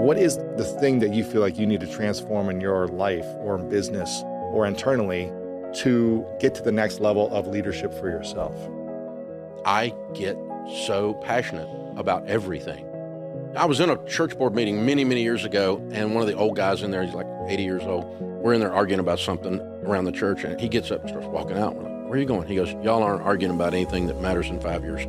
What is the thing that you feel like you need to transform in your life or in business or internally to get to the next level of leadership for yourself? I get so passionate about everything. I was in a church board meeting many years ago, and one of the old guys in there, he's like 80 years old. We're in there arguing about something around the church, and he gets up and starts walking out. We're like, "Where are you going?" He goes, "Y'all aren't arguing about anything that matters in 5 years."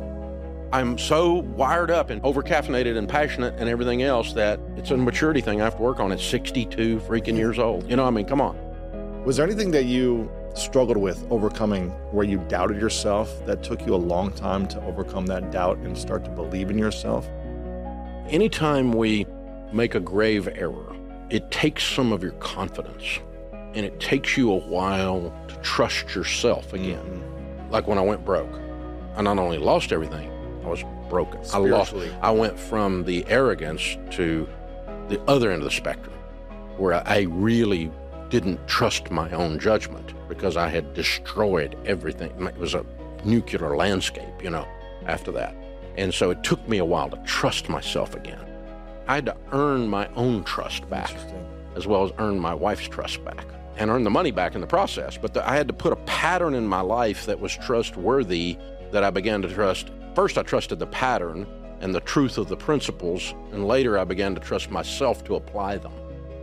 I'm so wired up and over-caffeinated and passionate and everything else that it's a maturity thing I have to work on at 62 freaking years old. You know, I mean, come on. Was there anything that you struggled with overcoming where you doubted yourself that took you a long time to overcome that doubt and start to believe in yourself? Anytime we make a grave error, it takes some of your confidence, and it takes you a while to trust yourself again. Mm-hmm. Like when I went broke, I not only lost everything, I was broken. I lost. I went from the arrogance to the other end of the spectrum, where I really didn't trust my own judgment because I had destroyed everything. It was a nuclear landscape, you know, after that. And so it took me a while to trust myself again. I had to earn my own trust back, as well as earn my wife's trust back, and earn the money back in the process. But I had to put a pattern in my life that was trustworthy, that I began to trust. First, I trusted the pattern and the truth of the principles, and later I began to trust myself to apply them.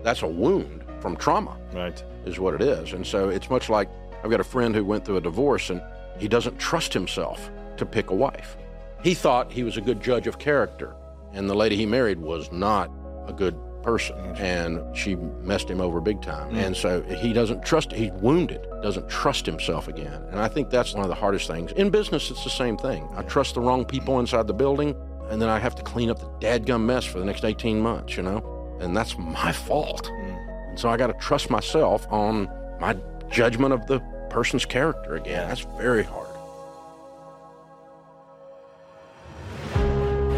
That's a wound from trauma, right? Is what it is. And so it's much like, I've got a friend who went through a divorce, and he doesn't trust himself to pick a wife. He thought he was a good judge of character, and the lady he married was not a good person, and she messed him over big time. And so he doesn't trust, he's wounded, doesn't trust himself again. And I think that's one of the hardest things. In business, it's the same thing. I trust the wrong people inside the building, and then I have to clean up the dadgum mess for the next 18 months, you know? And that's my fault. And so I got to trust myself on my judgment of the person's character again. That's very hard.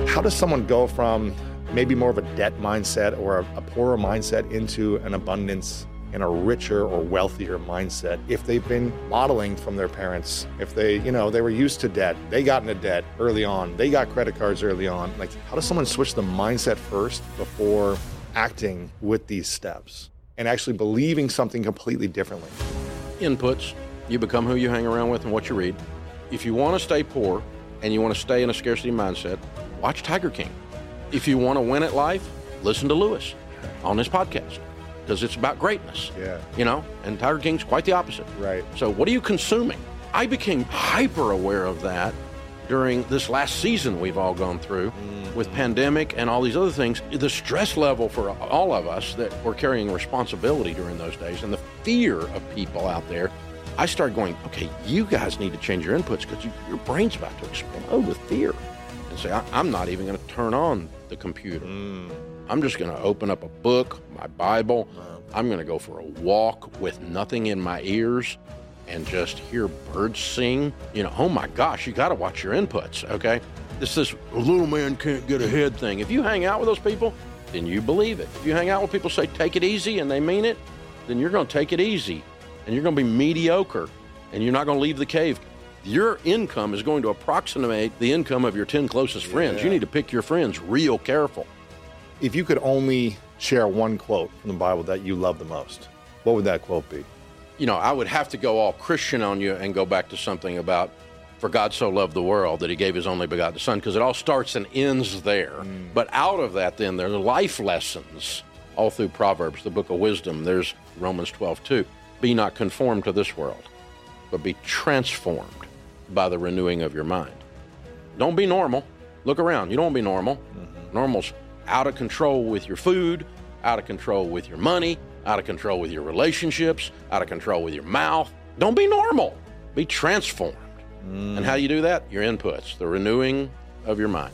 How does someone go from maybe more of a debt mindset or a poorer mindset into an abundance and a richer or wealthier mindset? If they've been modeling from their parents, if they, you know, they were used to debt, they got into debt early on, they got credit cards early on. Like, how does someone switch the mindset first before acting with these steps and actually believing something completely differently? Inputs, you become who you hang around with and what you read. If you want to stay poor and you want to stay in a scarcity mindset, watch Tiger King. If you want to win at life, listen to Lewis on his podcast, because it's about greatness. Yeah. You know, and Tiger King's quite the opposite. Right. So what are you consuming? I became hyper aware of that during this last season we've all gone through with pandemic and all these other things. The stress level for all of us that were carrying responsibility during those days, and the fear of people out there, I started going, okay, you guys need to change your inputs, because your brain's about to explode with fear. And say, I'm not even going to turn on the computer. I'm just going to open up a book, my Bible. I'm going to go for a walk with nothing in my ears and just hear birds sing. You know, oh my gosh, you got to watch your inputs, okay? This little man can't get ahead thing. If you hang out with those people, then you believe it. If you hang out with people say, take it easy, and they mean it, then you're going to take it easy, and you're going to be mediocre, and you're not going to leave the cave. your income is going to approximate the income of your 10 closest friends. You need to pick your friends real careful. If you could only share one quote from the Bible that you love the most, what would that quote be? You know, I would have to go all Christian on you and go back to something about, for God so loved the world that he gave his only begotten son, because it all starts and ends there. But out of that, then, there's life lessons all through Proverbs, the book of wisdom. There's Romans 12:2. Be not conformed to this world, but be transformed by the renewing of your mind. Don't be normal. Look around. You don't want to be normal. Mm-hmm. Normal's out of control with your food, out of control with your money, out of control with your relationships, out of control with your mouth. Don't be normal. Be transformed. And how do you do that? Your inputs, the renewing of your mind.